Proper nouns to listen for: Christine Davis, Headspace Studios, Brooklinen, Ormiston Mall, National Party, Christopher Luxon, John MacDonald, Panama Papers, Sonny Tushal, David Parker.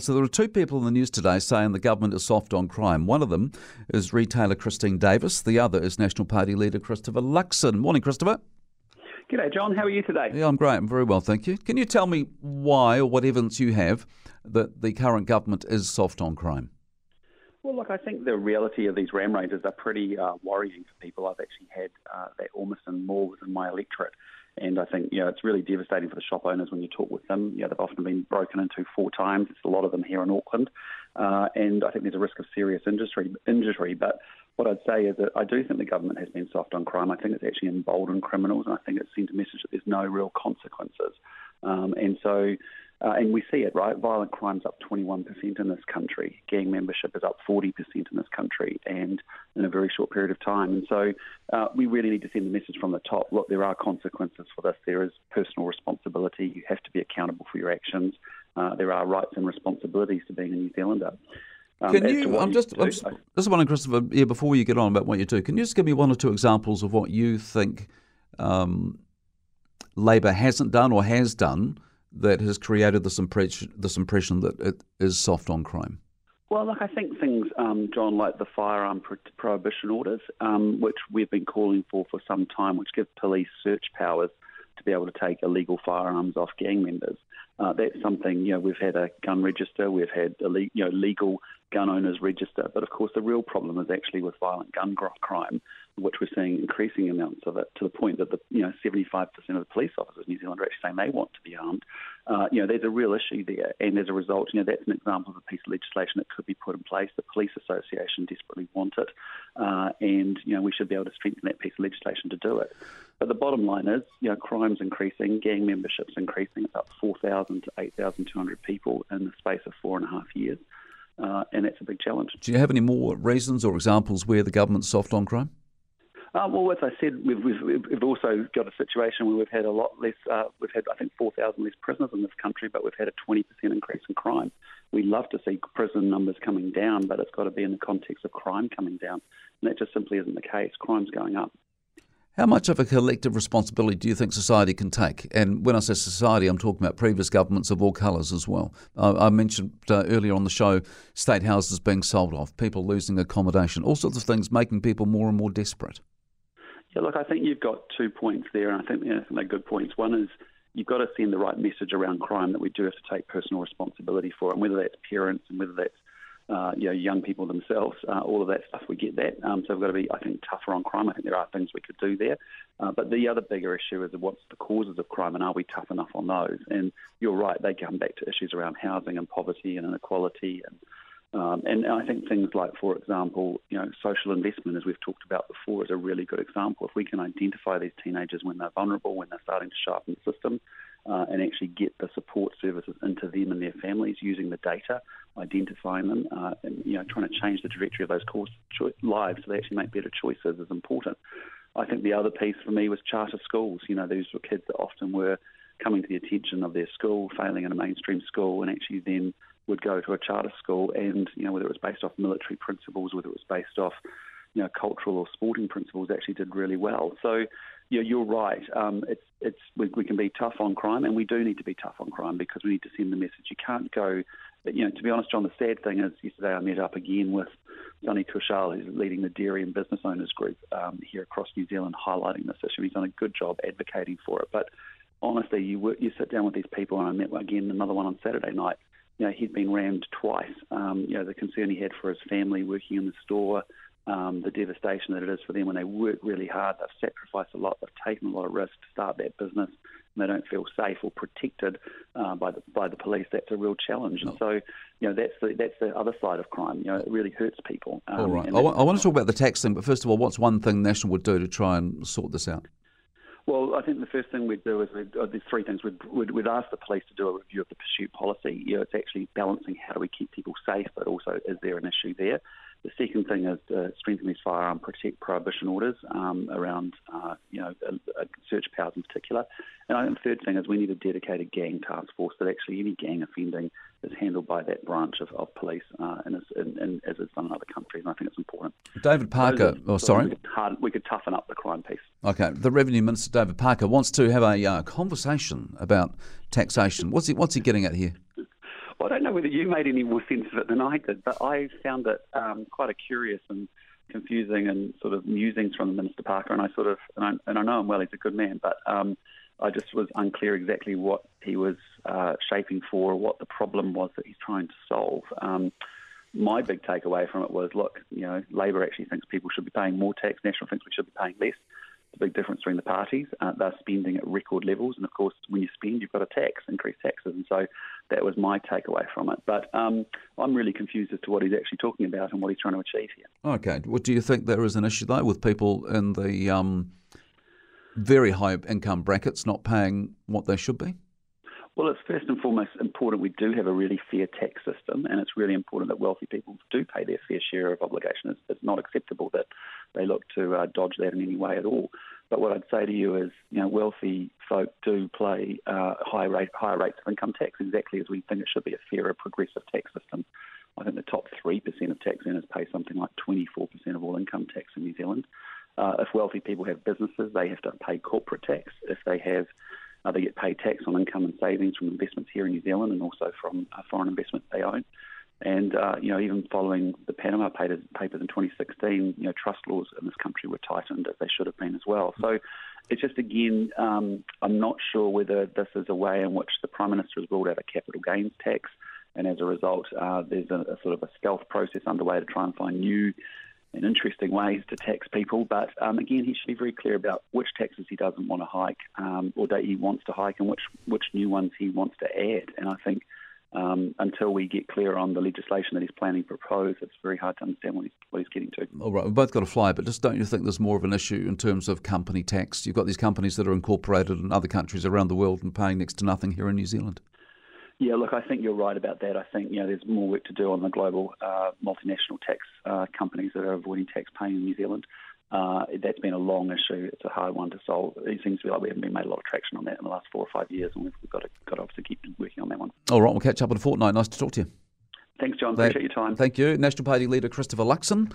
So there are two people in the news today saying the government is soft on crime. One of them is retailer Christine Davis. The other is National Party leader Christopher Luxon. Morning, Christopher. G'day, John. How are you today? Yeah, I'm great. I'm very well, thank you. Can you tell me why or what evidence you have that the current government is soft on crime? Well, look, I think the reality of these ram raiders are pretty worrying for people. I've actually had that Ormiston Mall within my electorate. And I think, it's really devastating for the shop owners when you talk with them. They've often been broken into 4 times. It's a lot of them here in Auckland. And I think there's a risk of serious injury. But what I'd say is that I do think the government has been soft on crime. I think it's actually emboldened criminals. And I think it sends a message that there's no real consequences. And we see it, right? Violent crime's up 21% in this country. Gang membership is up 40% in this country, and in a very short period of time. And so we really need to send the message from the top. Look, there are consequences for this. There is personal responsibility. You have to be accountable for your actions. There are rights and responsibilities to being a New Zealander. This is one, Christopher, before you get on about what you do, can you just give me one or two examples of what you think Labor hasn't done or has done that has created this impression that it is soft on crime? Well, look, I think things, John, like the firearm prohibition orders, which we've been calling for some time, which give police search powers to be able to take illegal firearms off gang members. That's something, we've had a gun register, we've had legal gun owners register, but of course the real problem is actually with violent gun crime, which we're seeing increasing amounts of it, to the point that 75% of the police officers in New Zealand are actually saying they want to be armed. There's a real issue there, and as a result, that's an example of a piece of legislation that could be put in place. The Police Association desperately want it, and we should be able to strengthen that piece of legislation to do it. But the bottom line is, crime's increasing, gang membership's increasing. It's up 4,000 to 8,200 people in the space of 4.5 years, and that's a big challenge. Do you have any more reasons or examples where the government's soft on crime? Well, as I said, we've also got a situation where we've had a lot less. We've had, I think, 4,000 less prisoners in this country, but we've had a 20% increase in crime. We love to see prison numbers coming down, but it's got to be in the context of crime coming down, and that just simply isn't the case. Crime's going up. How much of a collective responsibility do you think society can take? And when I say society, I'm talking about previous governments of all colours as well. I mentioned earlier on the show state houses being sold off, people losing accommodation, all sorts of things making people more and more desperate. Yeah, look, I think you've got 2 points there, and I think they're good points. One is you've got to send the right message around crime that we do have to take personal responsibility for it, and whether that's parents and whether that's young people themselves, all of that stuff, we get that. So we've got to be, I think, tougher on crime. I think there are things we could do there. But the other bigger issue is what's the causes of crime, and are we tough enough on those? And you're right, they come back to issues around housing and poverty and inequality. And I think things like, for example, social investment, as we've talked about before, is a really good example. If we can identify these teenagers when they're vulnerable, when they're starting to show up in the system, and actually get the support services into them and their families using the data, identifying them, and trying to change the trajectory of those lives so they actually make better choices is important. I think the other piece for me was charter schools. These were kids that often were coming to the attention of their school, failing in a mainstream school, and actually then would go to a charter school, and whether it was based off military principles, whether it was based off cultural or sporting principles, actually did really well. So you're right. We can be tough on crime, and we do need to be tough on crime because we need to send the message. You can't go. To be honest, John, the sad thing is yesterday I met up again with Sonny Tushal, who's leading the Dairy and Business Owners Group here across New Zealand, highlighting this issue. He's done a good job advocating for it, but honestly, you sit down with these people, and I met again another one on Saturday night. He'd been rammed twice. The concern he had for his family working in the store, the devastation that it is for them when they work really hard, they've sacrificed a lot, they've taken a lot of risk to start that business, and they don't feel safe or protected by the police. That's a real challenge. No. And so, that's the other side of crime. It really hurts people. All right. I want to talk about the tax thing, but first of all, what's one thing National would do to try and sort this out? Well, I think the first thing we'd do is there's 3 things. We'd ask the police to do a review of the pursuit policy. It's actually balancing how do we keep people safe, but also is there an issue there? The second thing is to strengthen these firearm prohibition orders around search powers in particular. And I think the third thing is we need a dedicated gang task force that actually any gang offending is handled by that branch of police, and as it's done in other countries. And I think it's important. David Parker, we could toughen up the crime piece. Okay, the Revenue Minister David Parker wants to have a conversation about taxation. What's he getting at here? Well, I don't know whether you made any more sense of it than I did, but I found it quite a curious and confusing and sort of musings from Minister Parker, and I know him well, he's a good man, but I just was unclear exactly what he was shaping for, or what the problem was that he's trying to solve. My big takeaway from it was, look, you know, Labor actually thinks people should be paying more tax, National thinks we should be paying less. It's a big difference between the parties. They're spending at record levels, and of course, when you spend, you've got to increase taxes, and so that was my takeaway from it. But I'm really confused as to what he's actually talking about and what he's trying to achieve here. Okay. Well, do you think there is an issue, though, with people in the very high income brackets not paying what they should be? Well, it's first and foremost important we do have a really fair tax system, and it's really important that wealthy people do pay their fair share of obligation. It's not acceptable that they look to dodge that in any way at all. But what I'd say to you is, you know, wealthy folk do pay higher rates of income tax, exactly as we think it should be a fairer, progressive tax system. I think the top 3% of tax earners pay something like 24% of all income tax in New Zealand. If wealthy people have businesses, they have to pay corporate tax. If they have... they get paid tax on income and savings from investments here in New Zealand, and also from foreign investments they own. And you know, even following the Panama Papers in 2016, you know, trust laws in this country were tightened as they should have been as well. So it's just, again, I'm not sure whether this is a way in which the Prime Minister has ruled out a capital gains tax, and as a result, there's a sort of a stealth process underway to try and find new and interesting ways to tax people. But again, he should be very clear about which taxes he doesn't want to hike, or that he wants to hike, and which new ones he wants to add. And I think until we get clear on the legislation that he's planning to propose, it's very hard to understand what he's getting to. All right, we've both got to fly, but just don't you think there's more of an issue in terms of company tax? You've got these companies that are incorporated in other countries around the world and paying next to nothing here in New Zealand. Yeah, look, I think you're right about that. I think, you know, there's more work to do on the global multinational tax companies that are avoiding tax paying in New Zealand. That's been a long issue. It's a hard one to solve. It seems to be like we haven't been made a lot of traction on that in the last 4 or 5 years, and we've got to obviously keep working on that one. All right, we'll catch up in a fortnight. Nice to talk to you. Thanks, John. Appreciate your time. Thank you. National Party leader Christopher Luxon.